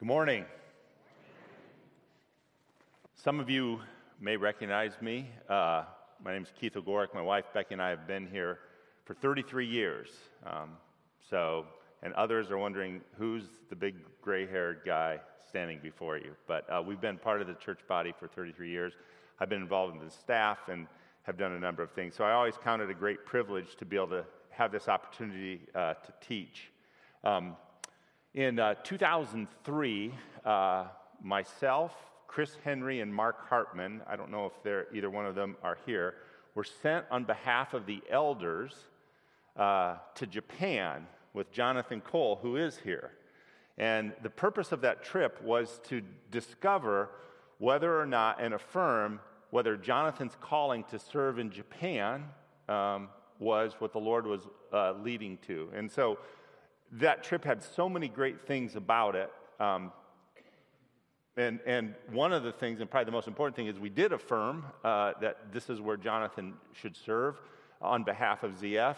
Good morning. Some of you may recognize me. My name is Keith Ogorek. My wife Becky and I have been here for 33 years. And others are wondering who's the big gray-haired guy standing before you. But we've been part of the church body for 33 years. I've been involved in the staff and have done a number of things. So I always count it a great privilege to be able to have this opportunity to teach. In 2003, myself, Chris Henry, and Mark Hartman, I don't know if either one of them are here, were sent on behalf of the elders to Japan with Jonathan Cole, who is here. And the purpose of that trip was to discover whether or not, and affirm whether Jonathan's calling to serve in Japan was what the Lord was leading to. And so that trip had so many great things about it, and one of the things, and probably the most important thing, is we did affirm that this is where Jonathan should serve on behalf of ZF,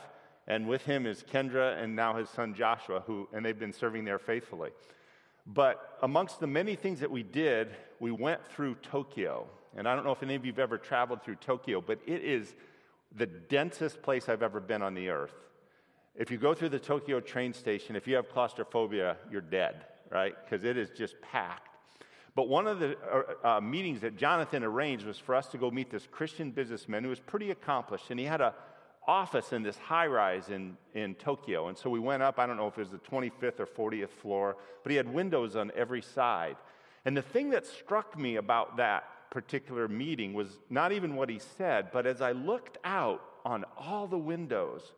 and with him is Kendra and now his son Joshua, and they've been serving there faithfully. But amongst the many things that we did, we went through Tokyo, and I don't know if any of you've ever traveled through Tokyo, but it is the densest place I've ever been on the earth. If you go through the Tokyo train station, if you have claustrophobia, you're dead, right? Because it is just packed. But one of the meetings that Jonathan arranged was for us to go meet this Christian businessman who was pretty accomplished, and he had an office in this high-rise in Tokyo. And so we went up, I don't know if it was the 25th or 40th floor, but he had windows on every side. And the thing that struck me about that particular meeting was not even what he said, but as I looked out on all the windows,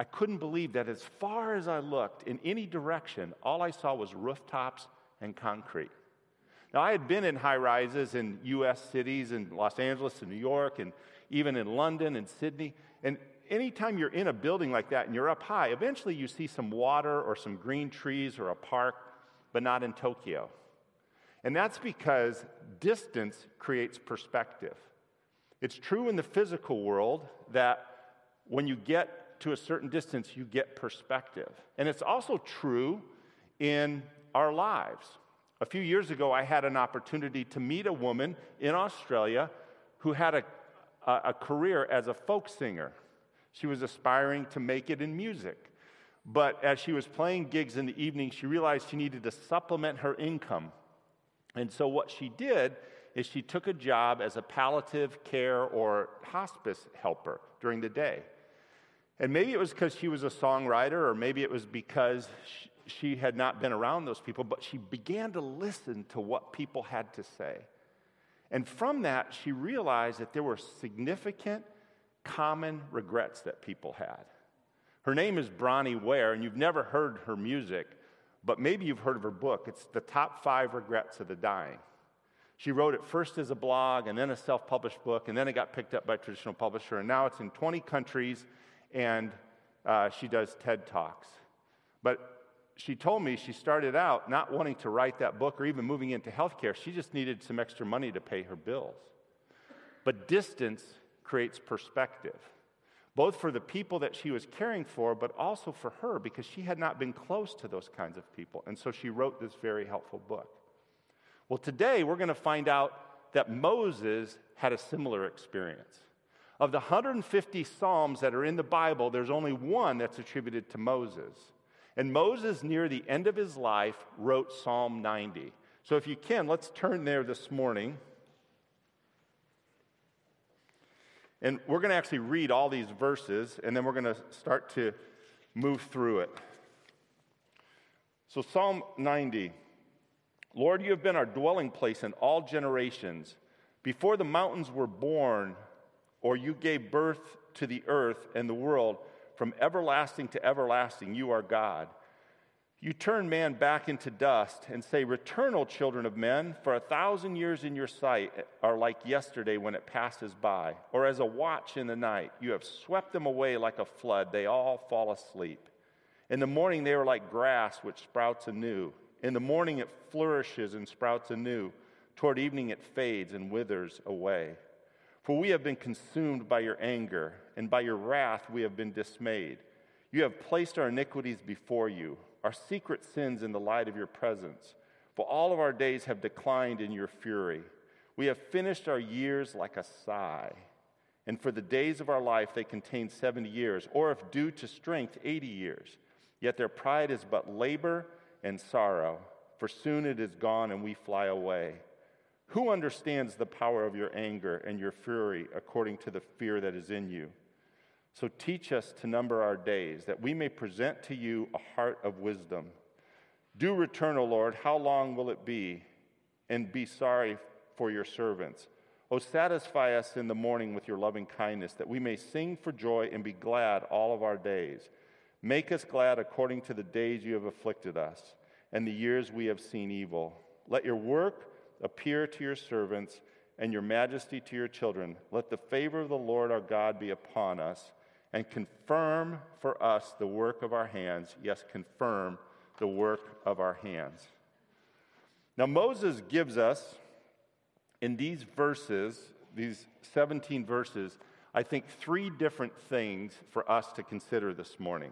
I couldn't believe that as far as I looked in any direction, all I saw was rooftops and concrete. Now, I had been in high-rises in U.S. cities, in Los Angeles and New York, and even in London and Sydney. And anytime you're in a building like that and you're up high, eventually you see some water or some green trees or a park, but not in Tokyo. And that's because distance creates perspective. It's true in the physical world that when you get to a certain distance, you get perspective. And it's also true in our lives. A few years ago, I had an opportunity to meet a woman in Australia who had a career as a folk singer. She was aspiring to make it in music. But as she was playing gigs in the evening, she realized she needed to supplement her income. And so what she did is she took a job as a palliative care or hospice helper during the day. And maybe it was because she was a songwriter, or maybe it was because she had not been around those people, but she began to listen to what people had to say. And from that, she realized that there were significant common regrets that people had. Her name is Bronnie Ware, and you've never heard her music, but maybe you've heard of her book. It's The Top 5 Regrets of the Dying. She wrote it first as a blog, and then a self-published book, and then it got picked up by a traditional publisher, and now it's in 20 countries, and she does TED Talks. But she told me she started out not wanting to write that book or even moving into healthcare. She just needed some extra money to pay her bills. But distance creates perspective, both for the people that she was caring for, but also for her, because she had not been close to those kinds of people. And so she wrote this very helpful book. Well, today we're going to find out that Moses had a similar experience. Of the 150 Psalms that are in the Bible, there's only one that's attributed to Moses. And Moses, near the end of his life, wrote Psalm 90. So if you can, let's turn there this morning. And we're going to actually read all these verses, and then we're going to start to move through it. So Psalm 90. Lord, you have been our dwelling place in all generations. Before the mountains were born, or you gave birth to the earth and the world, from everlasting to everlasting, you are God. You turn man back into dust and say, return, O children of men, for 1,000 years in your sight are like yesterday when it passes by, or as a watch in the night. You have swept them away like a flood. They all fall asleep. In the morning they are like grass which sprouts anew. In the morning it flourishes and sprouts anew. Toward evening it fades and withers away. For we have been consumed by your anger, and by your wrath we have been dismayed. You have placed our iniquities before you, our secret sins in the light of your presence. for all of our days have declined in your fury. We have finished our years like a sigh, and for the days of our life they contain 70 years, or if due to strength, 80 years. Yet their pride is but labor and sorrow, for soon it is gone and we fly away. Who understands the power of your anger and your fury according to the fear that is in you? So teach us to number our days, that we may present to you a heart of wisdom. Do return, O Lord, how long will it be? And be sorry for your servants. O satisfy us in the morning with your loving kindness, that we may sing for joy and be glad all of our days. Make us glad according to the days you have afflicted us, and the years we have seen evil. Let your work appear to your servants, and your majesty to your children. Let the favor of the Lord our God be upon us, and confirm for us the work of our hands. Yes, confirm the work of our hands. Now Moses gives us, in these verses, these 17 verses, I think three different things for us to consider this morning.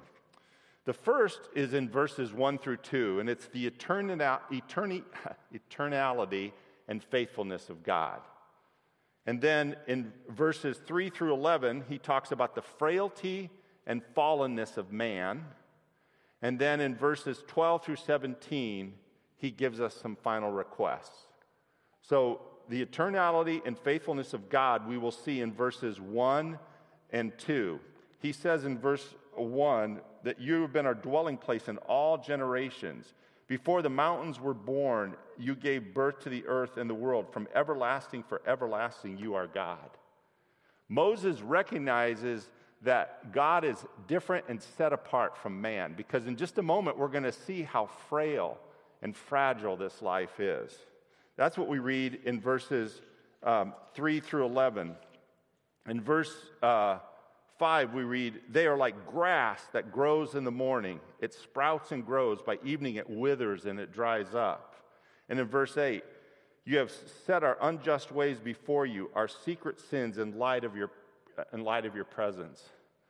The first is in verses 1 through 2, and it's the eternality and faithfulness of God. And then in verses 3 through 11, he talks about the frailty and fallenness of man. And then in verses 12 through 17, he gives us some final requests. So the eternality and faithfulness of God we will see in verses 1 and 2. He says in verse 1 that you have been our dwelling place in all generations. Before the mountains were born, you gave birth to the earth and the world. From everlasting for everlasting, you are God. Moses recognizes that God is different and set apart from man, because in just a moment we're going to see how frail and fragile this life is. That's what we read in verses 3 through 11. In verse 5, we read, they are like grass that grows in the morning. It sprouts and grows. By evening it withers and it dries up. And in verse 8, you have set our unjust ways before you, our secret sins in light of your presence.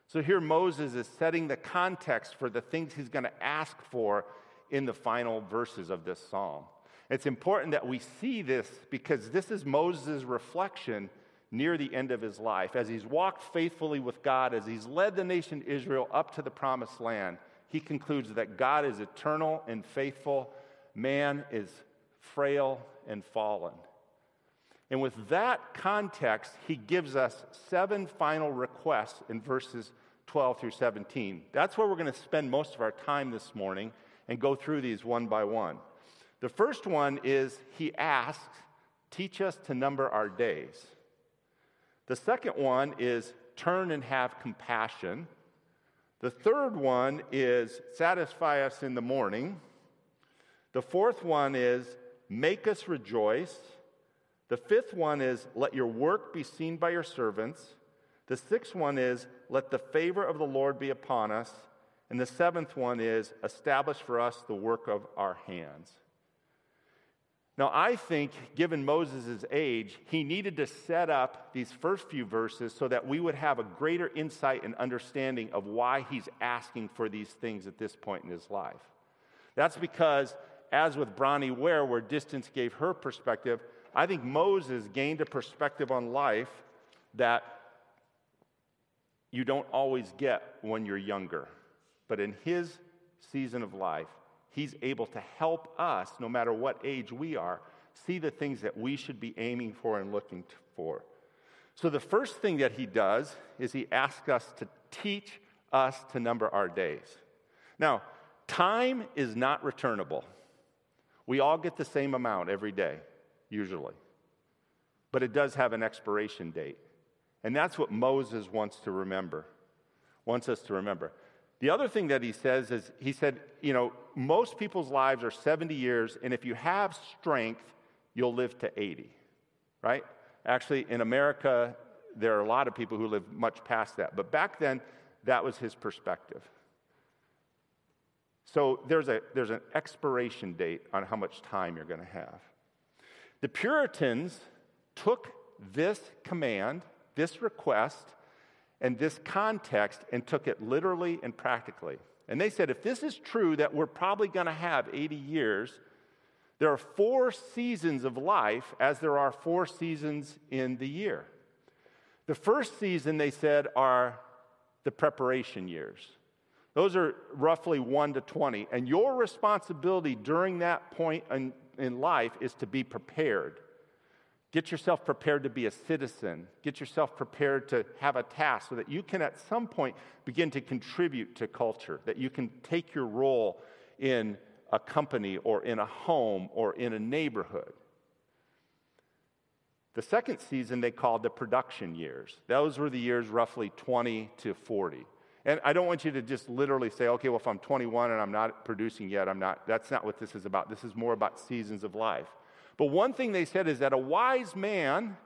So here Moses is setting the context for the things he's going to ask for in the final verses of this psalm. It's important that we see this, because this is Moses' reflection near the end of his life. As he's walked faithfully with God, as he's led the nation Israel up to the promised land, he concludes that God is eternal and faithful. Man is frail and fallen. And with that context, he gives us 7 final requests in verses 12 through 17. That's where we're going to spend most of our time this morning and go through these one by one. The first one is, he asks, teach us to number our days. The second one is, turn and have compassion. The third one is, satisfy us in the morning. The fourth one is, make us rejoice. The fifth one is, let your work be seen by your servants. The sixth one is, let the favor of the Lord be upon us. And the seventh one is, establish for us the work of our hands. Now, I think, given Moses' age, he needed to set up these first few verses so that we would have a greater insight and understanding of why he's asking for these things at this point in his life. That's because, as with Bronnie Ware, where distance gave her perspective, I think Moses gained a perspective on life that you don't always get when you're younger. But in his season of life, he's able to help us, no matter what age we are, see the things that we should be aiming for and looking for. So the first thing that he does is he asks us to teach us to number our days. Now, time is not returnable. We all get the same amount every day, usually. But it does have an expiration date. And that's what Moses wants us to remember. The other thing that he says is, he said, most people's lives are 70 years, and if you have strength, you'll live to 80, right? Actually, in America, there are a lot of people who live much past that. But back then, that was his perspective. So there's an expiration date on how much time you're going to have. The Puritans took this command, this request, and this context, and took it literally and practically. And they said, if this is true that we're probably going to have 80 years, There are four seasons of life as there are four seasons in the year. The first season, they said, are the preparation years. Those are roughly 1 to 20. And your responsibility during that point in life is to be prepared. Get yourself prepared to be a citizen. Get yourself prepared to have a task so that you can at some point begin to contribute to culture, that you can take your role in a company or in a home or in a neighborhood. The second season they called the production years. Those were the years roughly 20 to 40. And I don't want you to just literally say, okay, well, if I'm 21 and I'm not producing yet, that's not what this is about. This is more about seasons of life. But one thing they said is that a wise man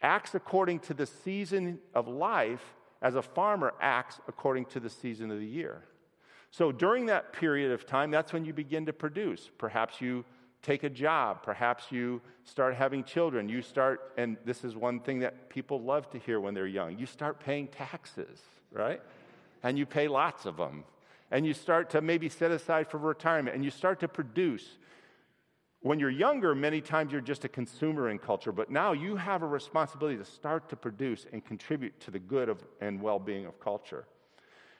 acts according to the season of life as a farmer acts according to the season of the year. So during that period of time, that's when you begin to produce. Perhaps you take a job. Perhaps you start having children. You start, and this is one thing that people love to hear when they're young, you start paying taxes, right? And you pay lots of them. And you start to maybe set aside for retirement, and you start to produce. When you're younger, many times you're just a consumer in culture, but now you have a responsibility to start to produce and contribute to the good of and well-being of culture.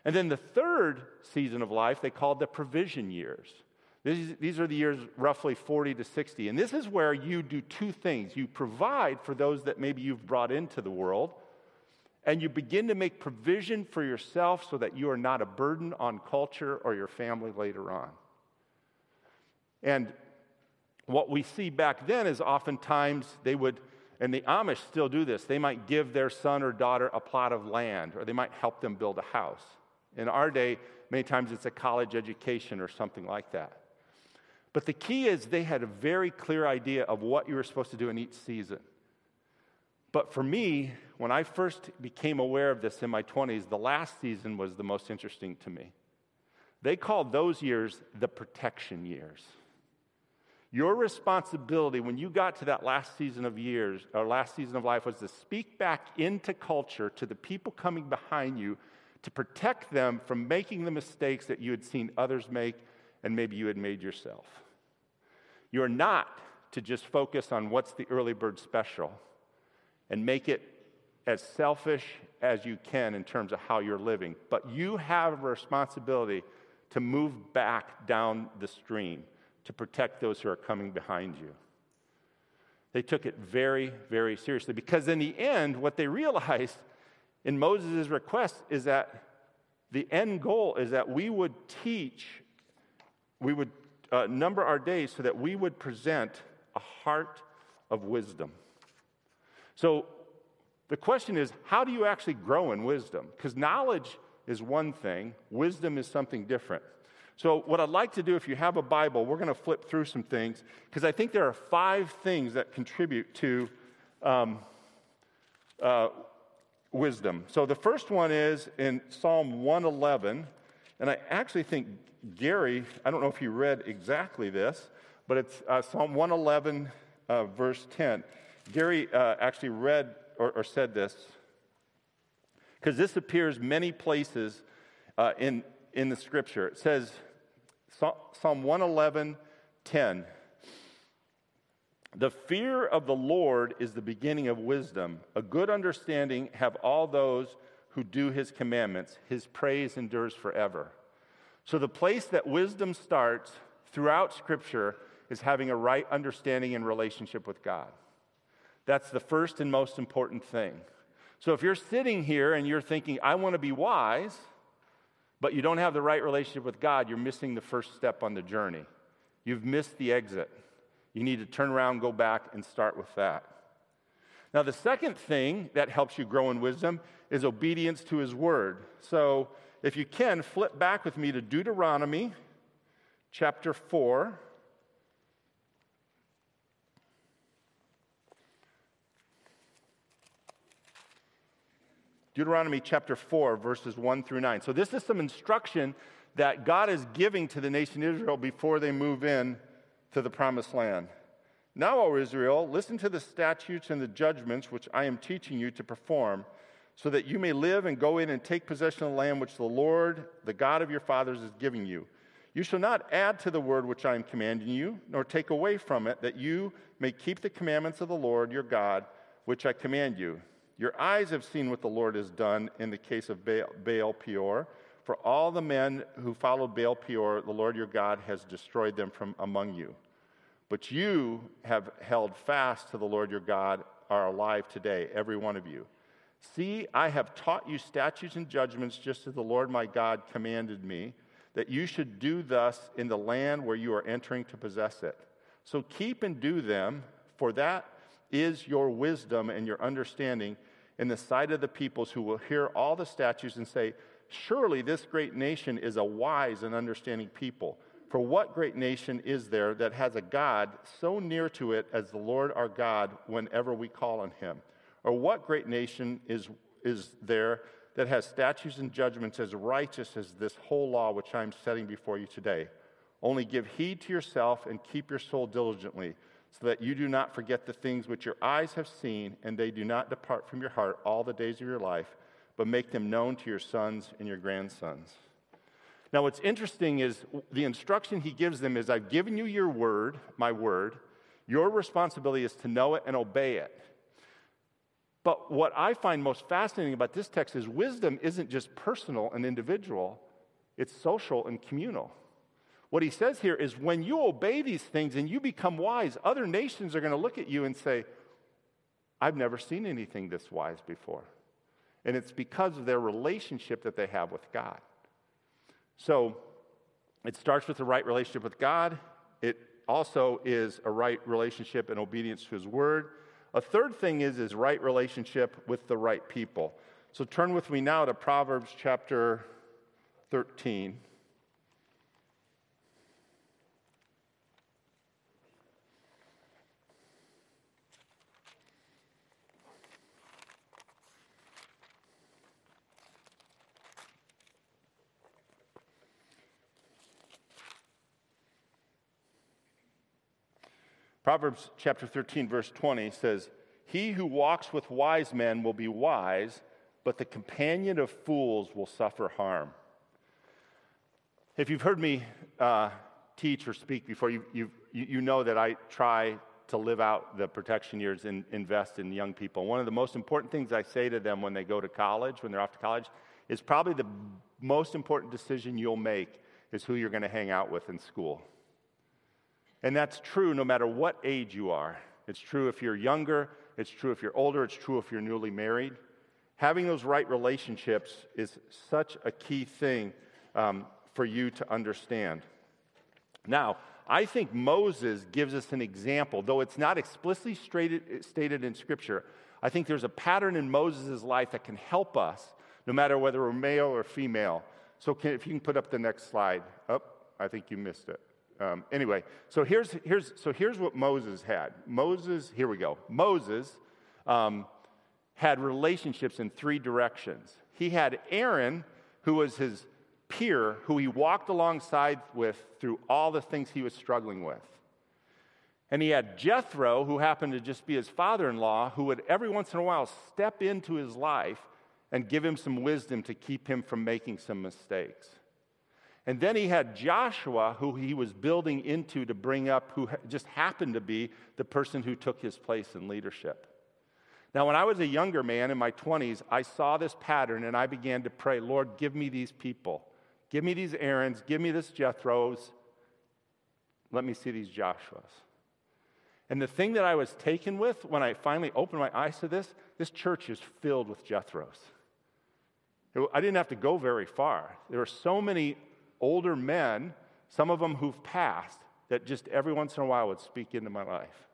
And then the third season of life, they called the provision years. These are the years roughly 40 to 60, and this is where you do two things. You provide for those that maybe you've brought into the world, and you begin to make provision for yourself so that you are not a burden on culture or your family later on. And what we see back then is oftentimes they would, and the Amish still do this, they might give their son or daughter a plot of land, or they might help them build a house. In our day, many times it's a college education or something like that. But the key is they had a very clear idea of what you were supposed to do in each season. But for me, when I first became aware of this in my 20s, the last season was the most interesting to me. They called those years the protection years. Your responsibility when you got to that last season of years, or last season of life, was to speak back into culture to the people coming behind you to protect them from making the mistakes that you had seen others make and maybe you had made yourself. You're not to just focus on what's the early bird special and make it as selfish as you can in terms of how you're living, but you have a responsibility to move back down the stream to protect those who are coming behind you. They took it very, very seriously, because in the end, what they realized in Moses' request is that the end goal is that we would teach, we would number our days so that we would present a heart of wisdom. So the question is, how do you actually grow in wisdom? Because knowledge is one thing, wisdom is something different. So what I'd like to do, if you have a Bible, we're going to flip through some things, because I think there are five things that contribute to wisdom. So the first one is in Psalm 111, and I actually think Gary, I don't know if you read exactly this, but it's Psalm 111, verse 10. Gary actually read or said this, because this appears many places in the scripture. It says, Psalm 111, 10, "The fear of the Lord is the beginning of wisdom. A good understanding have all those who do his commandments. His praise endures forever." So the place that wisdom starts throughout scripture is having a right understanding and relationship with God. That's the first and most important thing. So if you're sitting here and you're thinking, I want to be wise, but you don't have the right relationship with God, you're missing the first step on the journey. You've missed the exit. You need to turn around, go back, and start with that. Now, the second thing that helps you grow in wisdom is obedience to his word. So if you can, flip back with me to Deuteronomy chapter 4. Deuteronomy chapter 4, verses 1 through 9. So this is some instruction that God is giving to the nation Israel before they move in to the promised land. "Now, O Israel, listen to the statutes and the judgments which I am teaching you to perform, so that you may live and go in and take possession of the land which the Lord, the God of your fathers, is giving you. You shall not add to the word which I am commanding you, nor take away from it, that you may keep the commandments of the Lord your God, which I command you. Your eyes have seen what the Lord has done in the case of Baal Peor. For all the men who followed Baal Peor, the Lord your God has destroyed them from among you. But you have held fast to the Lord your God, are alive today, every one of you. See, I have taught you statutes and judgments just as the Lord my God commanded me, that you should do thus in the land where you are entering to possess it. So keep and do them, for that is your wisdom and your understanding in the sight of the peoples, who will hear all the statutes and say, surely this great nation is a wise and understanding people. For what great nation is there that has a God so near to it as the Lord our God whenever we call on him? Or what great nation is there that has statutes and judgments as righteous as this whole law which I am setting before you today? Only give heed to yourself and keep your soul diligently, so that you do not forget the things which your eyes have seen, and they do not depart from your heart all the days of your life, but make them known to your sons and your grandsons. Now, what's interesting is the instruction he gives them is, I've given you your word, my word. Your responsibility is to know it and obey it. But what I find most fascinating about this text is wisdom isn't just personal and individual, it's social and communal. What he says here is, when you obey these things and you become wise, other nations are going to look at you and say, I've never seen anything this wise before. And it's because of their relationship that they have with God. So it starts with the right relationship with God. It also is a right relationship and obedience to his word. A third thing is right relationship with the right people. So turn with me now to Proverbs chapter 13. Proverbs chapter 13, verse 20 says, he who walks with wise men will be wise, but the companion of fools will suffer harm. If you've heard me teach or speak before, you know that I try to live out the protection years and invest in young people. One of the most important things I say to them when they go to college, when they're off to college, is probably the most important decision you'll make is who you're going to hang out with in school. And that's true no matter what age you are. It's true if you're younger, it's true if you're older, it's true if you're newly married. Having those right relationships is such a key thing for you to understand. Now, I think Moses gives us an example, though it's not explicitly stated in Scripture. I think there's a pattern in Moses' life that can help us, no matter whether we're male or female. So if you can put up the next slide. Oh, I think you missed it. Here's what Moses had. Moses had relationships in three directions. He had Aaron, who was his peer, who he walked alongside with through all the things he was struggling with. And he had Jethro, who happened to just be his father-in-law, who would every once in a while step into his life and give him some wisdom to keep him from making some mistakes. And then he had Joshua, who he was building into to bring up, who just happened to be the person who took his place in leadership. Now, when I was a younger man in my 20s, I saw this pattern and I began to pray, Lord, give me these people. Give me these Aarons. Give me this Jethros. Let me see these Joshuas. And the thing that I was taken with when I finally opened my eyes to this church is filled with Jethros. I didn't have to go very far. There were so many older men, some of them who've passed, that just every once in a while would speak into my life.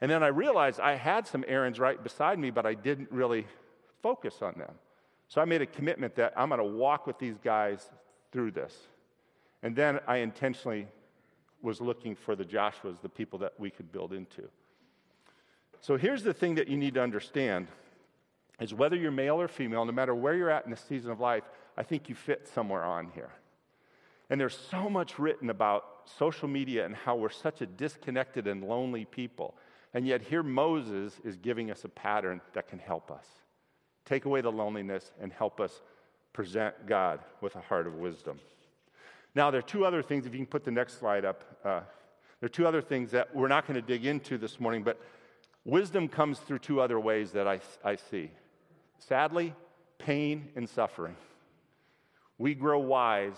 And then I realized I had some Aarons right beside me, but I didn't really focus on them. So I made a commitment that I'm going to walk with these guys through this. And then I intentionally was looking for the Joshuas, the people that we could build into. So here's the thing that you need to understand is whether you're male or female, no matter where you're at in the season of life, I think you fit somewhere on here. And there's so much written about social media and how we're such a disconnected and lonely people. And yet here Moses is giving us a pattern that can help us. Take away the loneliness and help us present God with a heart of wisdom. Now, there are two other things, if you can put the next slide up. There are two other things that we're not going to dig into this morning, but wisdom comes through two other ways that I see. Sadly, pain and suffering. We grow wise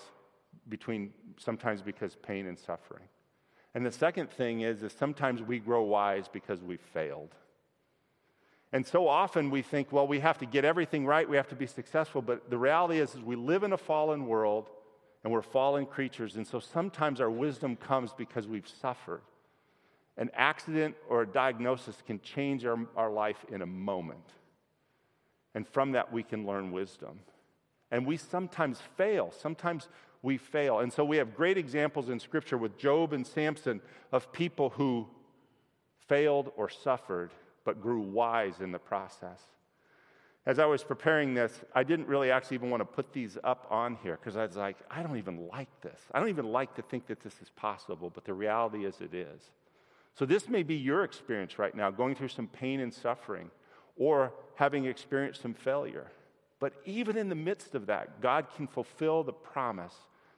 sometimes because pain and suffering. And the second thing is sometimes we grow wise because we've failed. And so often we think, well, we have to get everything right, we have to be successful, but the reality is we live in a fallen world, and we're fallen creatures, and so sometimes our wisdom comes because we've suffered. An accident or a diagnosis can change our life in a moment, and from that we can learn wisdom. And we sometimes fail. Sometimes we fail. And so we have great examples in Scripture with Job and Samson of people who failed or suffered but grew wise in the process. As I was preparing this, I didn't really actually even want to put these up on here because I was like, I don't even like this. I don't even like to think that this is possible, but the reality is it is. So this may be your experience right now, going through some pain and suffering or having experienced some failure. But even in the midst of that, God can fulfill the promise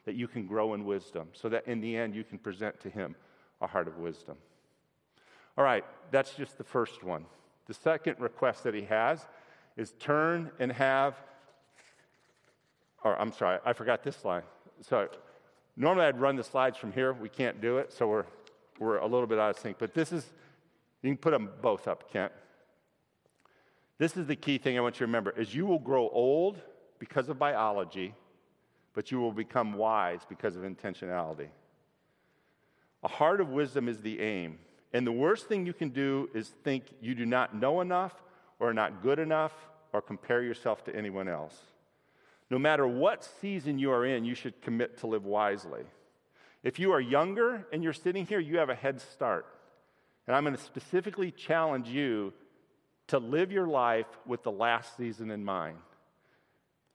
that you can grow in wisdom so that in the end you can present to him a heart of wisdom. All right, that's just the first one. The second request that he has is I forgot this line. So normally I'd run the slides from here. We can't do it, so we're a little bit out of sync. But you can put them both up, Kent. This is the key thing I want you to remember, is you will grow old because of biology, but you will become wise because of intentionality. A heart of wisdom is the aim, and the worst thing you can do is think you do not know enough or not good enough or compare yourself to anyone else. No matter what season you are in, you should commit to live wisely. If you are younger and you're sitting here, you have a head start, and I'm going to specifically challenge you to live your life with the last season in mind.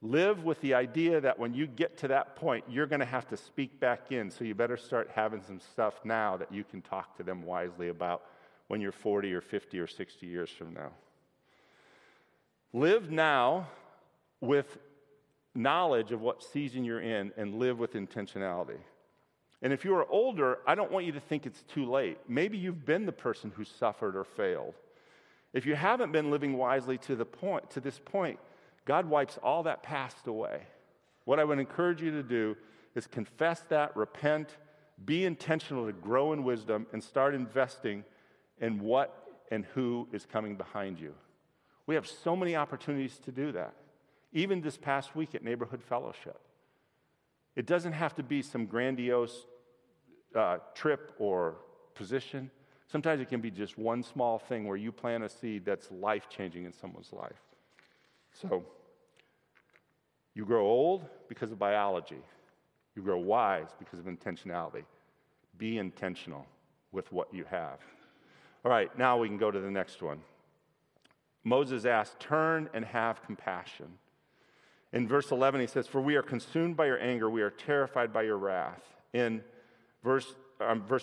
Live with the idea that when you get to that point, you're going to have to speak back in, so you better start having some stuff now that you can talk to them wisely about when you're 40 or 50 or 60 years from now. Live now with knowledge of what season you're in and live with intentionality. And if you are older, I don't want you to think it's too late. Maybe you've been the person who suffered or failed. If you haven't been living wisely to this point, God wipes all that past away. What I would encourage you to do is confess that, repent, be intentional to grow in wisdom, and start investing in what and who is coming behind you. We have so many opportunities to do that. Even this past week at Neighborhood Fellowship. It doesn't have to be some grandiose trip or position. Sometimes it can be just one small thing where you plant a seed that's life-changing in someone's life. So, you grow old because of biology. You grow wise because of intentionality. Be intentional with what you have. All right, now we can go to the next one. Moses asked, "Turn and have compassion." In verse 11, he says, "For we are consumed by your anger, we are terrified by your wrath." In verse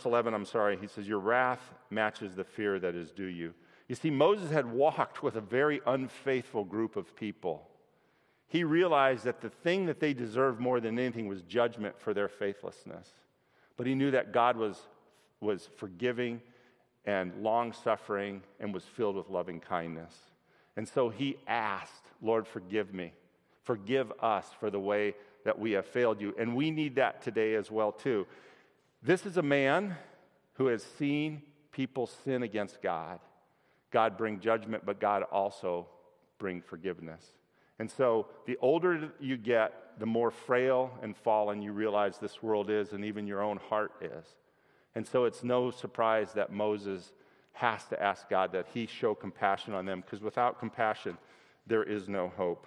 11, he says, "Your wrath matches the fear that is due you." You see, Moses had walked with a very unfaithful group of people. He realized that the thing that they deserved more than anything was judgment for their faithlessness. But he knew that God was forgiving and long-suffering and was filled with loving kindness. And so he asked, "Lord, forgive me. Forgive us for the way that we have failed you." And we need that today as well, too. This is a man who has seen people sin against God. God bring judgment, but God also bring forgiveness. And so the older you get, the more frail and fallen you realize this world is, and even your own heart is. And so it's no surprise that Moses has to ask God that he show compassion on them, because without compassion, there is no hope.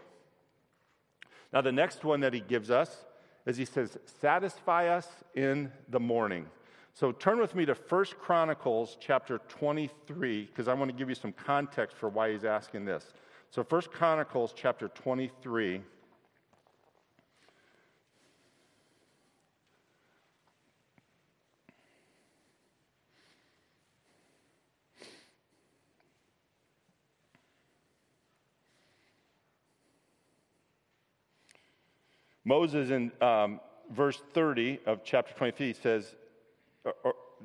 Now the next one that he gives us, as he says, "Satisfy us in the morning." So turn with me to 1 Chronicles chapter 23, because I want to give you some context for why he's asking this. So 1 Chronicles chapter 23. Moses in verse 30 of chapter 23 says,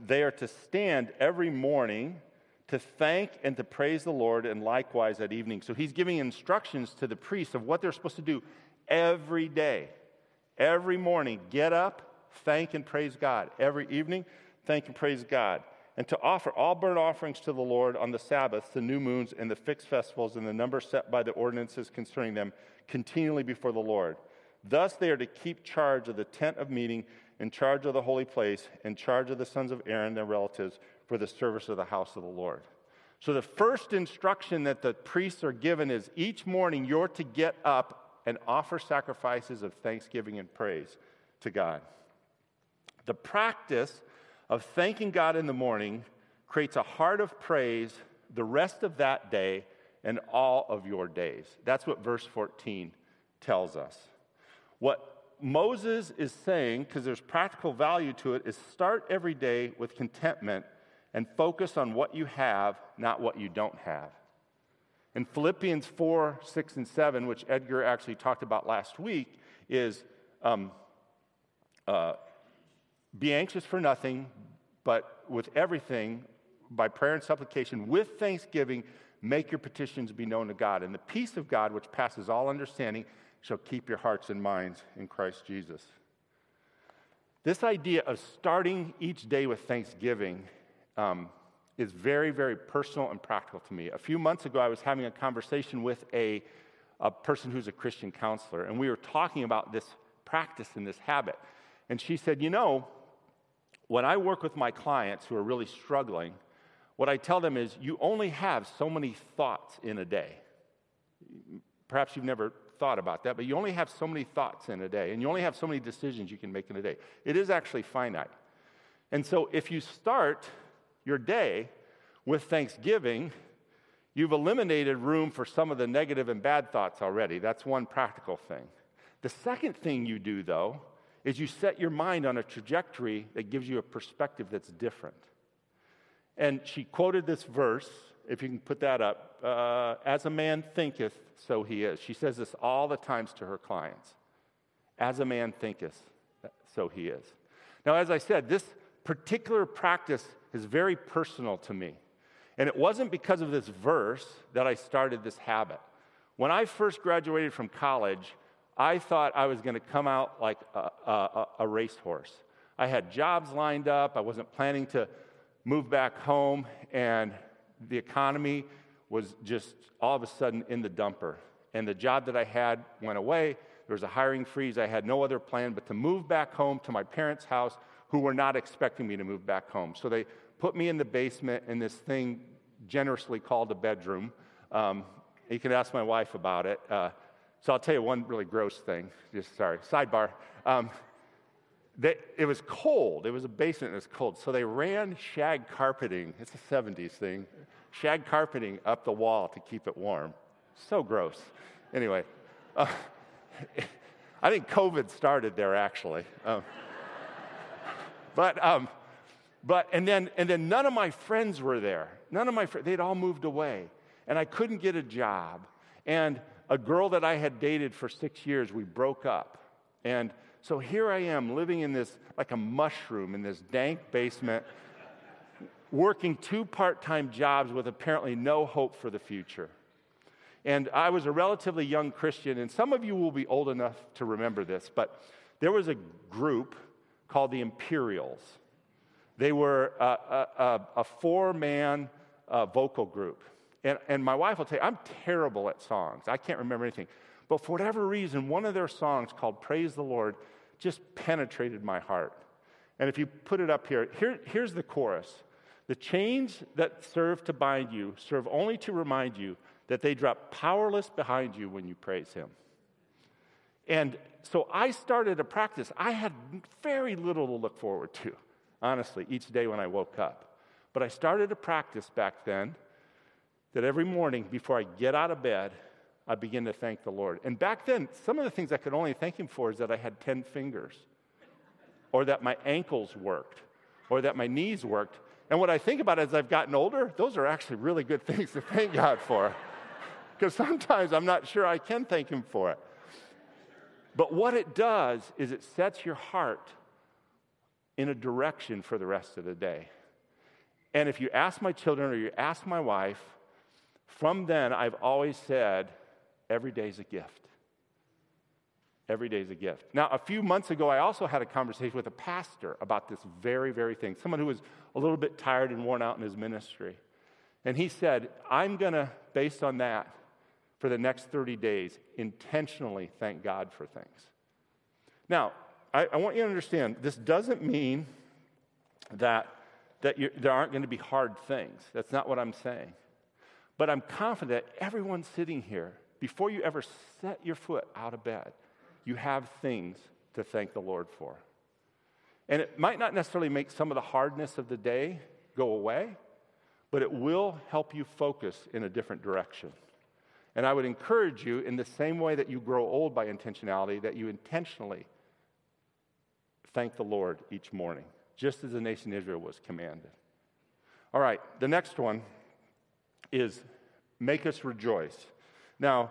they are to stand every morning to thank and to praise the Lord, and likewise at evening. So he's giving instructions to the priests of what they're supposed to do every day. Every morning, get up, thank and praise God. Every evening, thank and praise God. And to offer all burnt offerings to the Lord on the Sabbaths, the new moons, and the fixed festivals, and the number set by the ordinances concerning them, continually before the Lord. Thus they are to keep charge of the tent of meeting, in charge of the holy place, in charge of the sons of Aaron, their relatives, for the service of the house of the Lord. So the first instruction that the priests are given is each morning you're to get up and offer sacrifices of thanksgiving and praise to God. The practice of thanking God in the morning creates a heart of praise the rest of that day and all of your days. That's what verse 14 tells us. What Moses is saying, because there's practical value to it, is start every day with contentment and focus on what you have, not what you don't have. In Philippians 4, 6, and 7, which Edgar actually talked about last week, is be anxious for nothing, but with everything, by prayer and supplication, with thanksgiving, make your petitions be known to God. And the peace of God, which passes all understanding, shall keep your hearts and minds in Christ Jesus. This idea of starting each day with thanksgiving is very, very personal and practical to me. A few months ago, I was having a conversation with a person who's a Christian counselor, and we were talking about this practice and this habit. And she said, you know, when I work with my clients who are really struggling, what I tell them is you only have so many thoughts in a day. Perhaps you've never thought about that, but you only have so many thoughts in a day, and you only have so many decisions you can make in a day. It is actually finite. And so if you start your day with thanksgiving, you've eliminated room for some of the negative and bad thoughts already. That's one practical thing. The second thing you do, though, is you set your mind on a trajectory that gives you a perspective that's different. And she quoted this verse, if you can put that up, as a man thinketh, so he is. She says this all the times to her clients. As a man thinketh, so he is. Now, as I said, this particular practice is very personal to me. And it wasn't because of this verse that I started this habit. When I first graduated from college, I thought I was going to come out like a racehorse. I had jobs lined up. I wasn't planning to move back home, and the economy was just all of a sudden in the dumper. And the job that I had went away. There was a hiring freeze. I had no other plan but to move back home to my parents' house, who were not expecting me to move back home. So they put me in the basement in this thing generously called a bedroom. You can ask my wife about it. So I'll tell you one really gross thing. Just sorry, sidebar. It was cold. It was a basement. It was cold. So they ran shag carpeting. It's a 70s thing. Shag carpeting up the wall to keep it warm. So gross. Anyway, I think COVID started there actually. But then none of my friends were there. None of my friends. They'd all moved away, and I couldn't get a job. And a girl that I had dated for 6 years, we broke up. And so here I am living in this, like a mushroom in this dank basement, working two part-time jobs with apparently no hope for the future. And I was a relatively young Christian, and some of you will be old enough to remember this, but there was a group called the Imperials. They were a four-man vocal group. And my wife will tell you, I'm terrible at songs. I can't remember anything. But for whatever reason, one of their songs called Praise the Lord just penetrated my heart. And if you put it up here's the chorus. The chains that serve to bind you serve only to remind you that they drop powerless behind you when you praise Him. And so I started a practice. I had very little to look forward to, honestly, each day when I woke up. But I started a practice back then that every morning before I get out of bed, I begin to thank the Lord. And back then, some of the things I could only thank Him for is that I had 10 fingers, or that my ankles worked, or that my knees worked. And what I think about as I've gotten older, those are actually really good things to thank God for, because sometimes I'm not sure I can thank Him for it. But what it does is it sets your heart in a direction for the rest of the day. And if you ask my children or you ask my wife, from then I've always said, every day's a gift. Every day's a gift. Now, a few months ago, I also had a conversation with a pastor about this very, very thing, someone who was a little bit tired and worn out in his ministry. And he said, I'm going to, based on that, for the next 30 days, intentionally thank God for things. Now, I want you to understand, this doesn't mean that there aren't going to be hard things. That's not what I'm saying. But I'm confident everyone sitting here, before you ever set your foot out of bed, you have things to thank the Lord for. And it might not necessarily make some of the hardness of the day go away, but it will help you focus in a different direction. And I would encourage you, in the same way that you grow old by intentionality, that you intentionally thank the Lord each morning, just as the nation Israel was commanded. All right, the next one is make us rejoice. Now,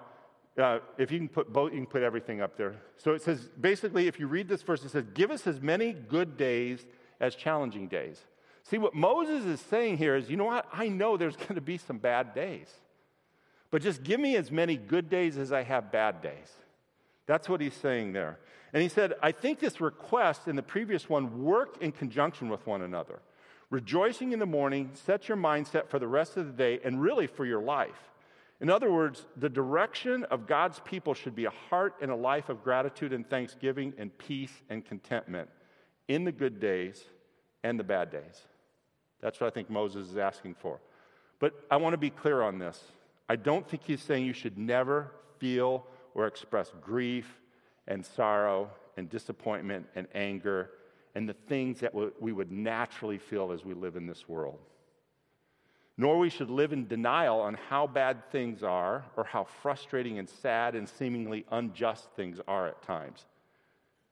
if you can put both, you can put everything up there. So it says, basically, if you read this verse, it says, give us as many good days as challenging days. See, what Moses is saying here is, you know what? I know there's going to be some bad days. But just give me as many good days as I have bad days. That's what he's saying there. And he said, I think this request and the previous one work in conjunction with one another. Rejoicing in the morning, set your mindset for the rest of the day and really for your life. In other words, the direction of God's people should be a heart and a life of gratitude and thanksgiving and peace and contentment in the good days and the bad days. That's what I think Moses is asking for. But I want to be clear on this. I don't think he's saying you should never feel or express grief and sorrow and disappointment and anger and the things that we would naturally feel as we live in this world. Nor we should live in denial on how bad things are or how frustrating and sad and seemingly unjust things are at times.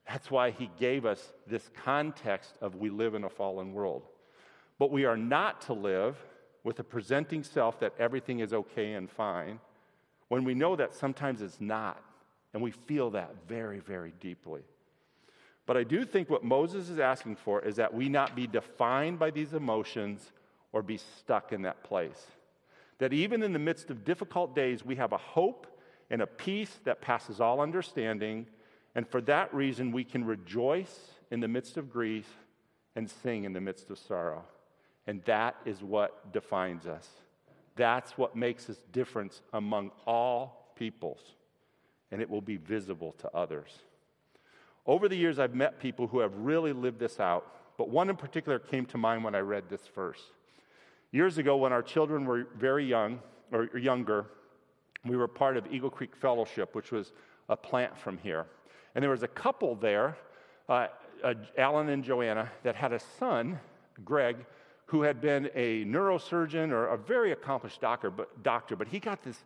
That's why he gave us this context of we live in a fallen world. But we are not to live with a presenting self that everything is okay and fine, when we know that sometimes it's not, and we feel that very, very deeply. But I do think what Moses is asking for is that we not be defined by these emotions or be stuck in that place. That even in the midst of difficult days, we have a hope and a peace that passes all understanding, and for that reason, we can rejoice in the midst of grief and sing in the midst of sorrow. And that is what defines us. That's what makes us different among all peoples. And it will be visible to others. Over the years, I've met people who have really lived this out. But one in particular came to mind when I read this verse. Years ago, when our children were very young, or younger, we were part of Eagle Creek Fellowship, which was a plant from here. And there was a couple there, Alan and Joanna, that had a son, Greg, who had been a neurosurgeon or a very accomplished doctor, but he got this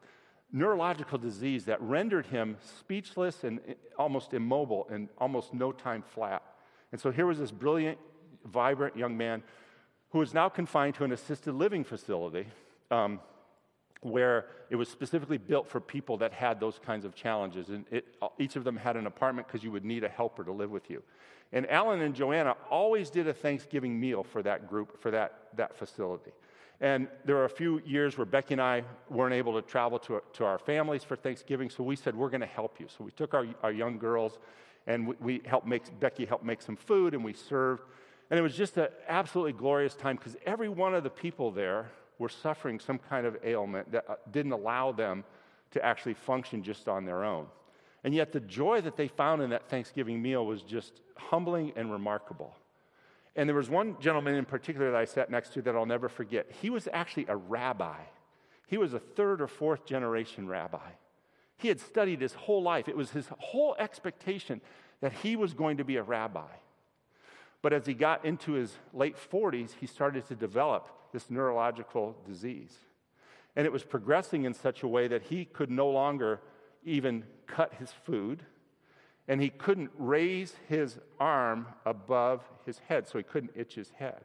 neurological disease that rendered him speechless and almost immobile and almost no time flat. And so here was this brilliant, vibrant young man who was now confined to an assisted living facility where it was specifically built for people that had those kinds of challenges. And each of them had an apartment because you would need a helper to live with you. And Alan and Joanna always did a Thanksgiving meal for that group, for that facility. And there were a few years where Becky and I weren't able to travel to our families for Thanksgiving, so we said, we're going to help you. So we took our young girls, and Becky helped make some food, and we served. And it was just an absolutely glorious time, because every one of the people there were suffering some kind of ailment that didn't allow them to actually function just on their own. And yet the joy that they found in that Thanksgiving meal was just humbling and remarkable. And there was one gentleman in particular that I sat next to that I'll never forget. He was actually a rabbi. He was a third or fourth generation rabbi. He had studied his whole life. It was his whole expectation that he was going to be a rabbi. But as he got into his late 40s, he started to develop this neurological disease. And it was progressing in such a way that he could no longer even cut his food, and he couldn't raise his arm above his head, so he couldn't itch his head.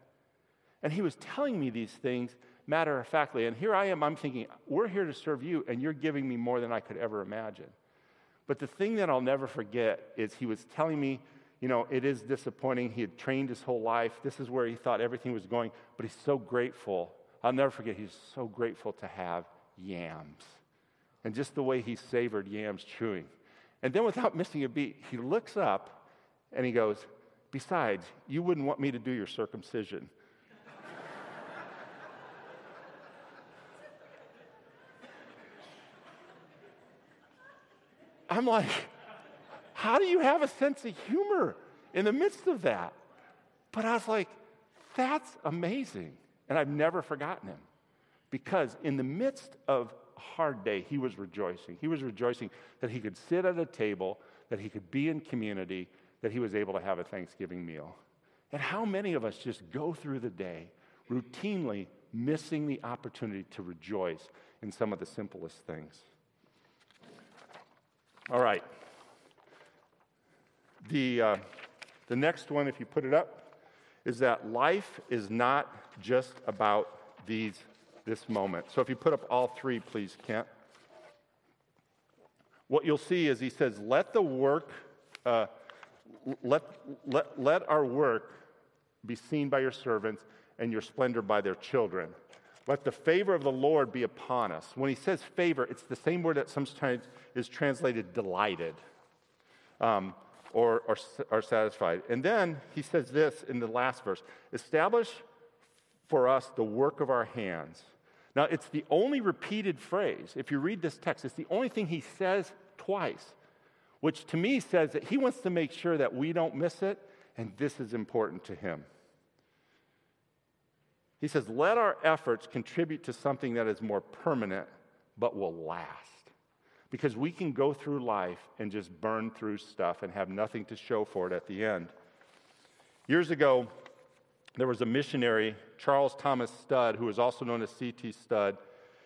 And he was telling me these things matter-of-factly, and here I am, I'm thinking, we're here to serve you, and you're giving me more than I could ever imagine. But the thing that I'll never forget is he was telling me, you know, it is disappointing. He had trained his whole life. This is where he thought everything was going, but he's so grateful. I'll never forget, he's so grateful to have yams. And just the way he savored yams chewing. And then without missing a beat, he looks up and he goes, "Besides, you wouldn't want me to do your circumcision." I'm like, how do you have a sense of humor in the midst of that? But I was like, that's amazing. And I've never forgotten him. Because in the midst of a hard day, he was rejoicing. He was rejoicing that he could sit at a table, that he could be in community, that he was able to have a Thanksgiving meal. And how many of us just go through the day routinely missing the opportunity to rejoice in some of the simplest things? All right. The next one, if you put it up, is that life is not just about this moment. So if you put up all three, please, Kent. What you'll see is he says, let our work be seen by your servants and your splendor by their children. Let the favor of the Lord be upon us. When he says favor, it's the same word that sometimes is translated delighted or satisfied. And then he says this in the last verse, establish for us the work of our hands. Now, it's the only repeated phrase. If you read this text, it's the only thing he says twice, which to me says that he wants to make sure that we don't miss it, and this is important to him. He says, let our efforts contribute to something that is more permanent but will last. Because we can go through life and just burn through stuff and have nothing to show for it at the end. Years ago, there was a missionary, Charles Thomas Studd, who was also known as C.T. Studd.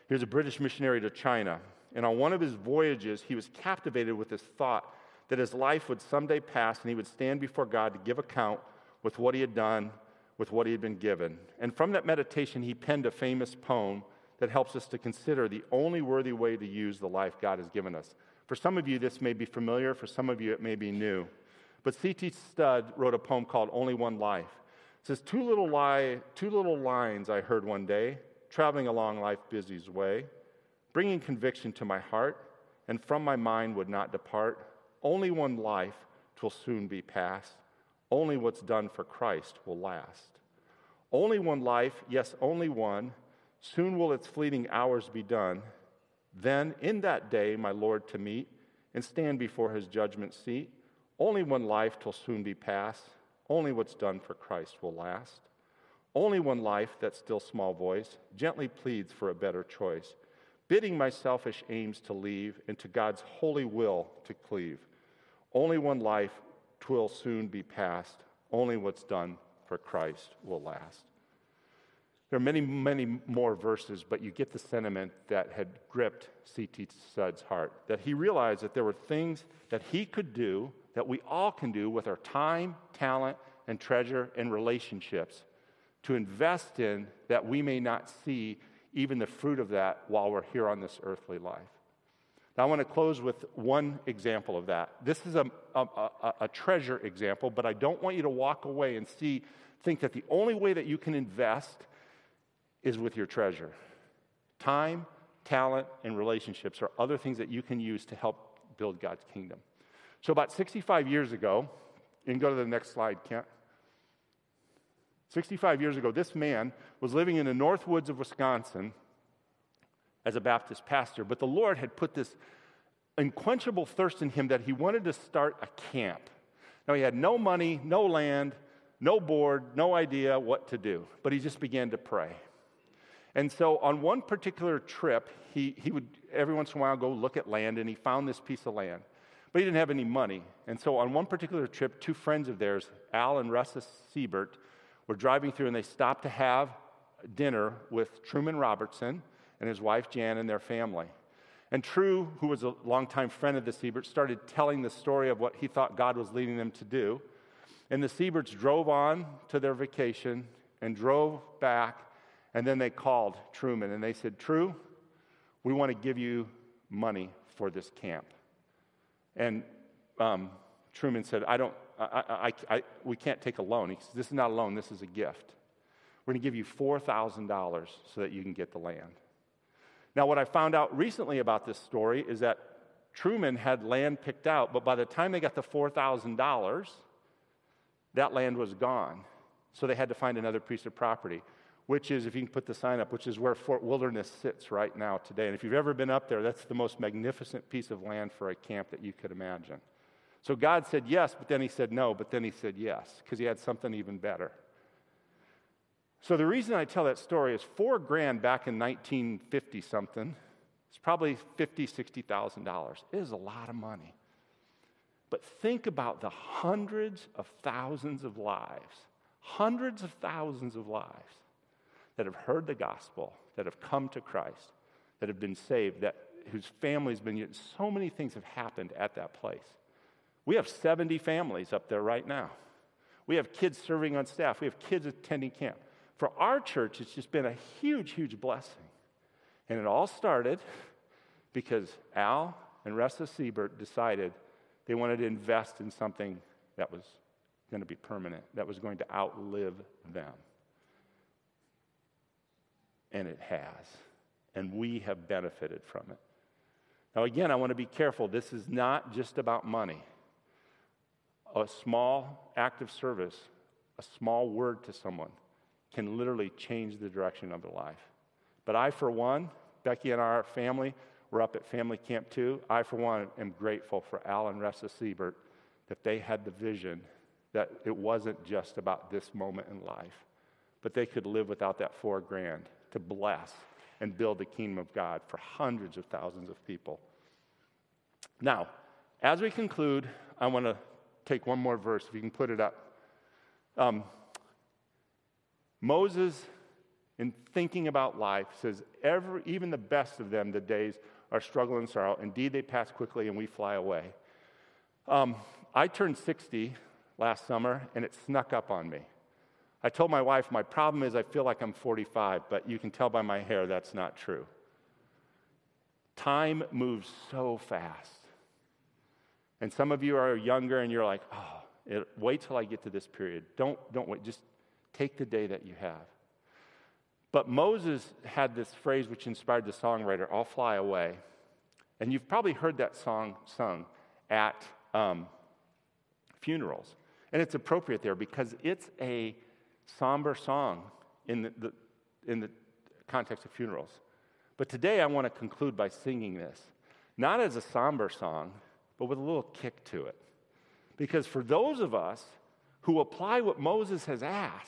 He was a British missionary to China. And on one of his voyages, he was captivated with this thought that his life would someday pass and he would stand before God to give account with what he had done, with what he had been given. And from that meditation, he penned a famous poem that helps us to consider the only worthy way to use the life God has given us. For some of you, this may be familiar. For some of you, it may be new. But C.T. Studd wrote a poem called Only One Life. It says, two little lines I heard one day, traveling along life's busy way, bringing conviction to my heart, and from my mind would not depart. Only one life, 'twill soon be past. Only what's done for Christ will last. Only one life, yes, only one. Soon will its fleeting hours be done. Then, in that day, my Lord to meet and stand before his judgment seat. Only one life, 'twill soon be past. Only what's done for Christ will last. Only one life, that still small voice, gently pleads for a better choice, bidding my selfish aims to leave and to God's holy will to cleave. Only one life, 'twill soon be past. Only what's done for Christ will last. There are many, many more verses, but you get the sentiment that had gripped C.T. Studd's heart, that he realized that there were things that he could do, that we all can do with our time, talent, and treasure and relationships to invest in that we may not see even the fruit of that while we're here on this earthly life. Now, I want to close with one example of that. This is a treasure example, but I don't want you to walk away and think that the only way that you can invest is with your treasure. Time, talent, and relationships are other things that you can use to help build God's kingdom. So about 65 years ago, you can go to the next slide, Kent. 65 years ago, this man was living in the north woods of Wisconsin as a Baptist pastor, but the Lord had put this unquenchable thirst in him that he wanted to start a camp. Now, he had no money, no land, no board, no idea what to do, but he just began to pray. And so on one particular trip, he would every once in a while go look at land, and he found this piece of land. But he didn't have any money. And so on one particular trip, two friends of theirs, Al and Russ Siebert, were driving through, and they stopped to have dinner with Truman Robertson and his wife Jan and their family. And True, who was a longtime friend of the Sieberts, started telling the story of what he thought God was leading them to do. And the Sieberts drove on to their vacation and drove back, and then they called Truman, and they said, "True, we want to give you money for this camp." And Truman said, we can't take a loan. He said, this is not a loan, this is a gift. We're going to give you $4,000 so that you can get the land. Now, what I found out recently about this story is that Truman had land picked out, but by the time they got the $4,000, that land was gone. So they had to find another piece of property, which is, if you can put the sign up, which is where Fort Wilderness sits right now today. And if you've ever been up there, that's the most magnificent piece of land for a camp that you could imagine. So God said yes, but then he said no, but then he said yes, because he had something even better. So the reason I tell that story is $4,000 back in 1950-something, it's probably $50,000, $60,000. It is a lot of money. But think about the hundreds of thousands of lives that have heard the gospel, that have come to Christ, that have been saved, that whose family's been, so many things have happened at that place. We have 70 families up there right now. We have kids serving on staff. We have kids attending camp. For our church, it's just been a huge, huge blessing. And it all started because Al and Russ Siebert decided they wanted to invest in something that was going to be permanent, that was going to outlive them. And it has. And we have benefited from it. Now, again, I want to be careful. This is not just about money. A small act of service, a small word to someone can literally change the direction of their life. But I, for one, Becky and our family, we're up at Family Camp 2. I, for one, am grateful for Al and Russ Siebert that they had the vision that it wasn't just about this moment in life, but they could live without that $4,000 to bless and build the kingdom of God for hundreds of thousands of people. Now, as we conclude, I want to take one more verse, if you can put it up. Moses, in thinking about life, says, even the best of them, the days, are struggle and sorrow. Indeed, they pass quickly and we fly away. I turned 60 last summer, and it snuck up on me. I told my wife, my problem is I feel like I'm 45, but you can tell by my hair that's not true. Time moves so fast. And some of you are younger and you're like, wait till I get to this period. Don't wait. Just take the day that you have. But Moses had this phrase which inspired the songwriter, I'll fly away. And you've probably heard that song sung at funerals. And it's appropriate there because it's a somber song in the context of funerals. But today I want to conclude by singing this, not as a somber song, but with a little kick to it. Because for those of us who apply what Moses has asked,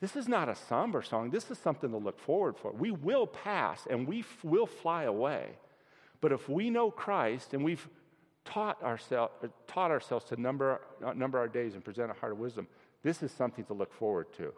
this is not a somber song. This is something to look forward for. We will pass and we will fly away. But if we know Christ and we've taught ourselves to number our days and present a heart of wisdom, this is something to look forward to.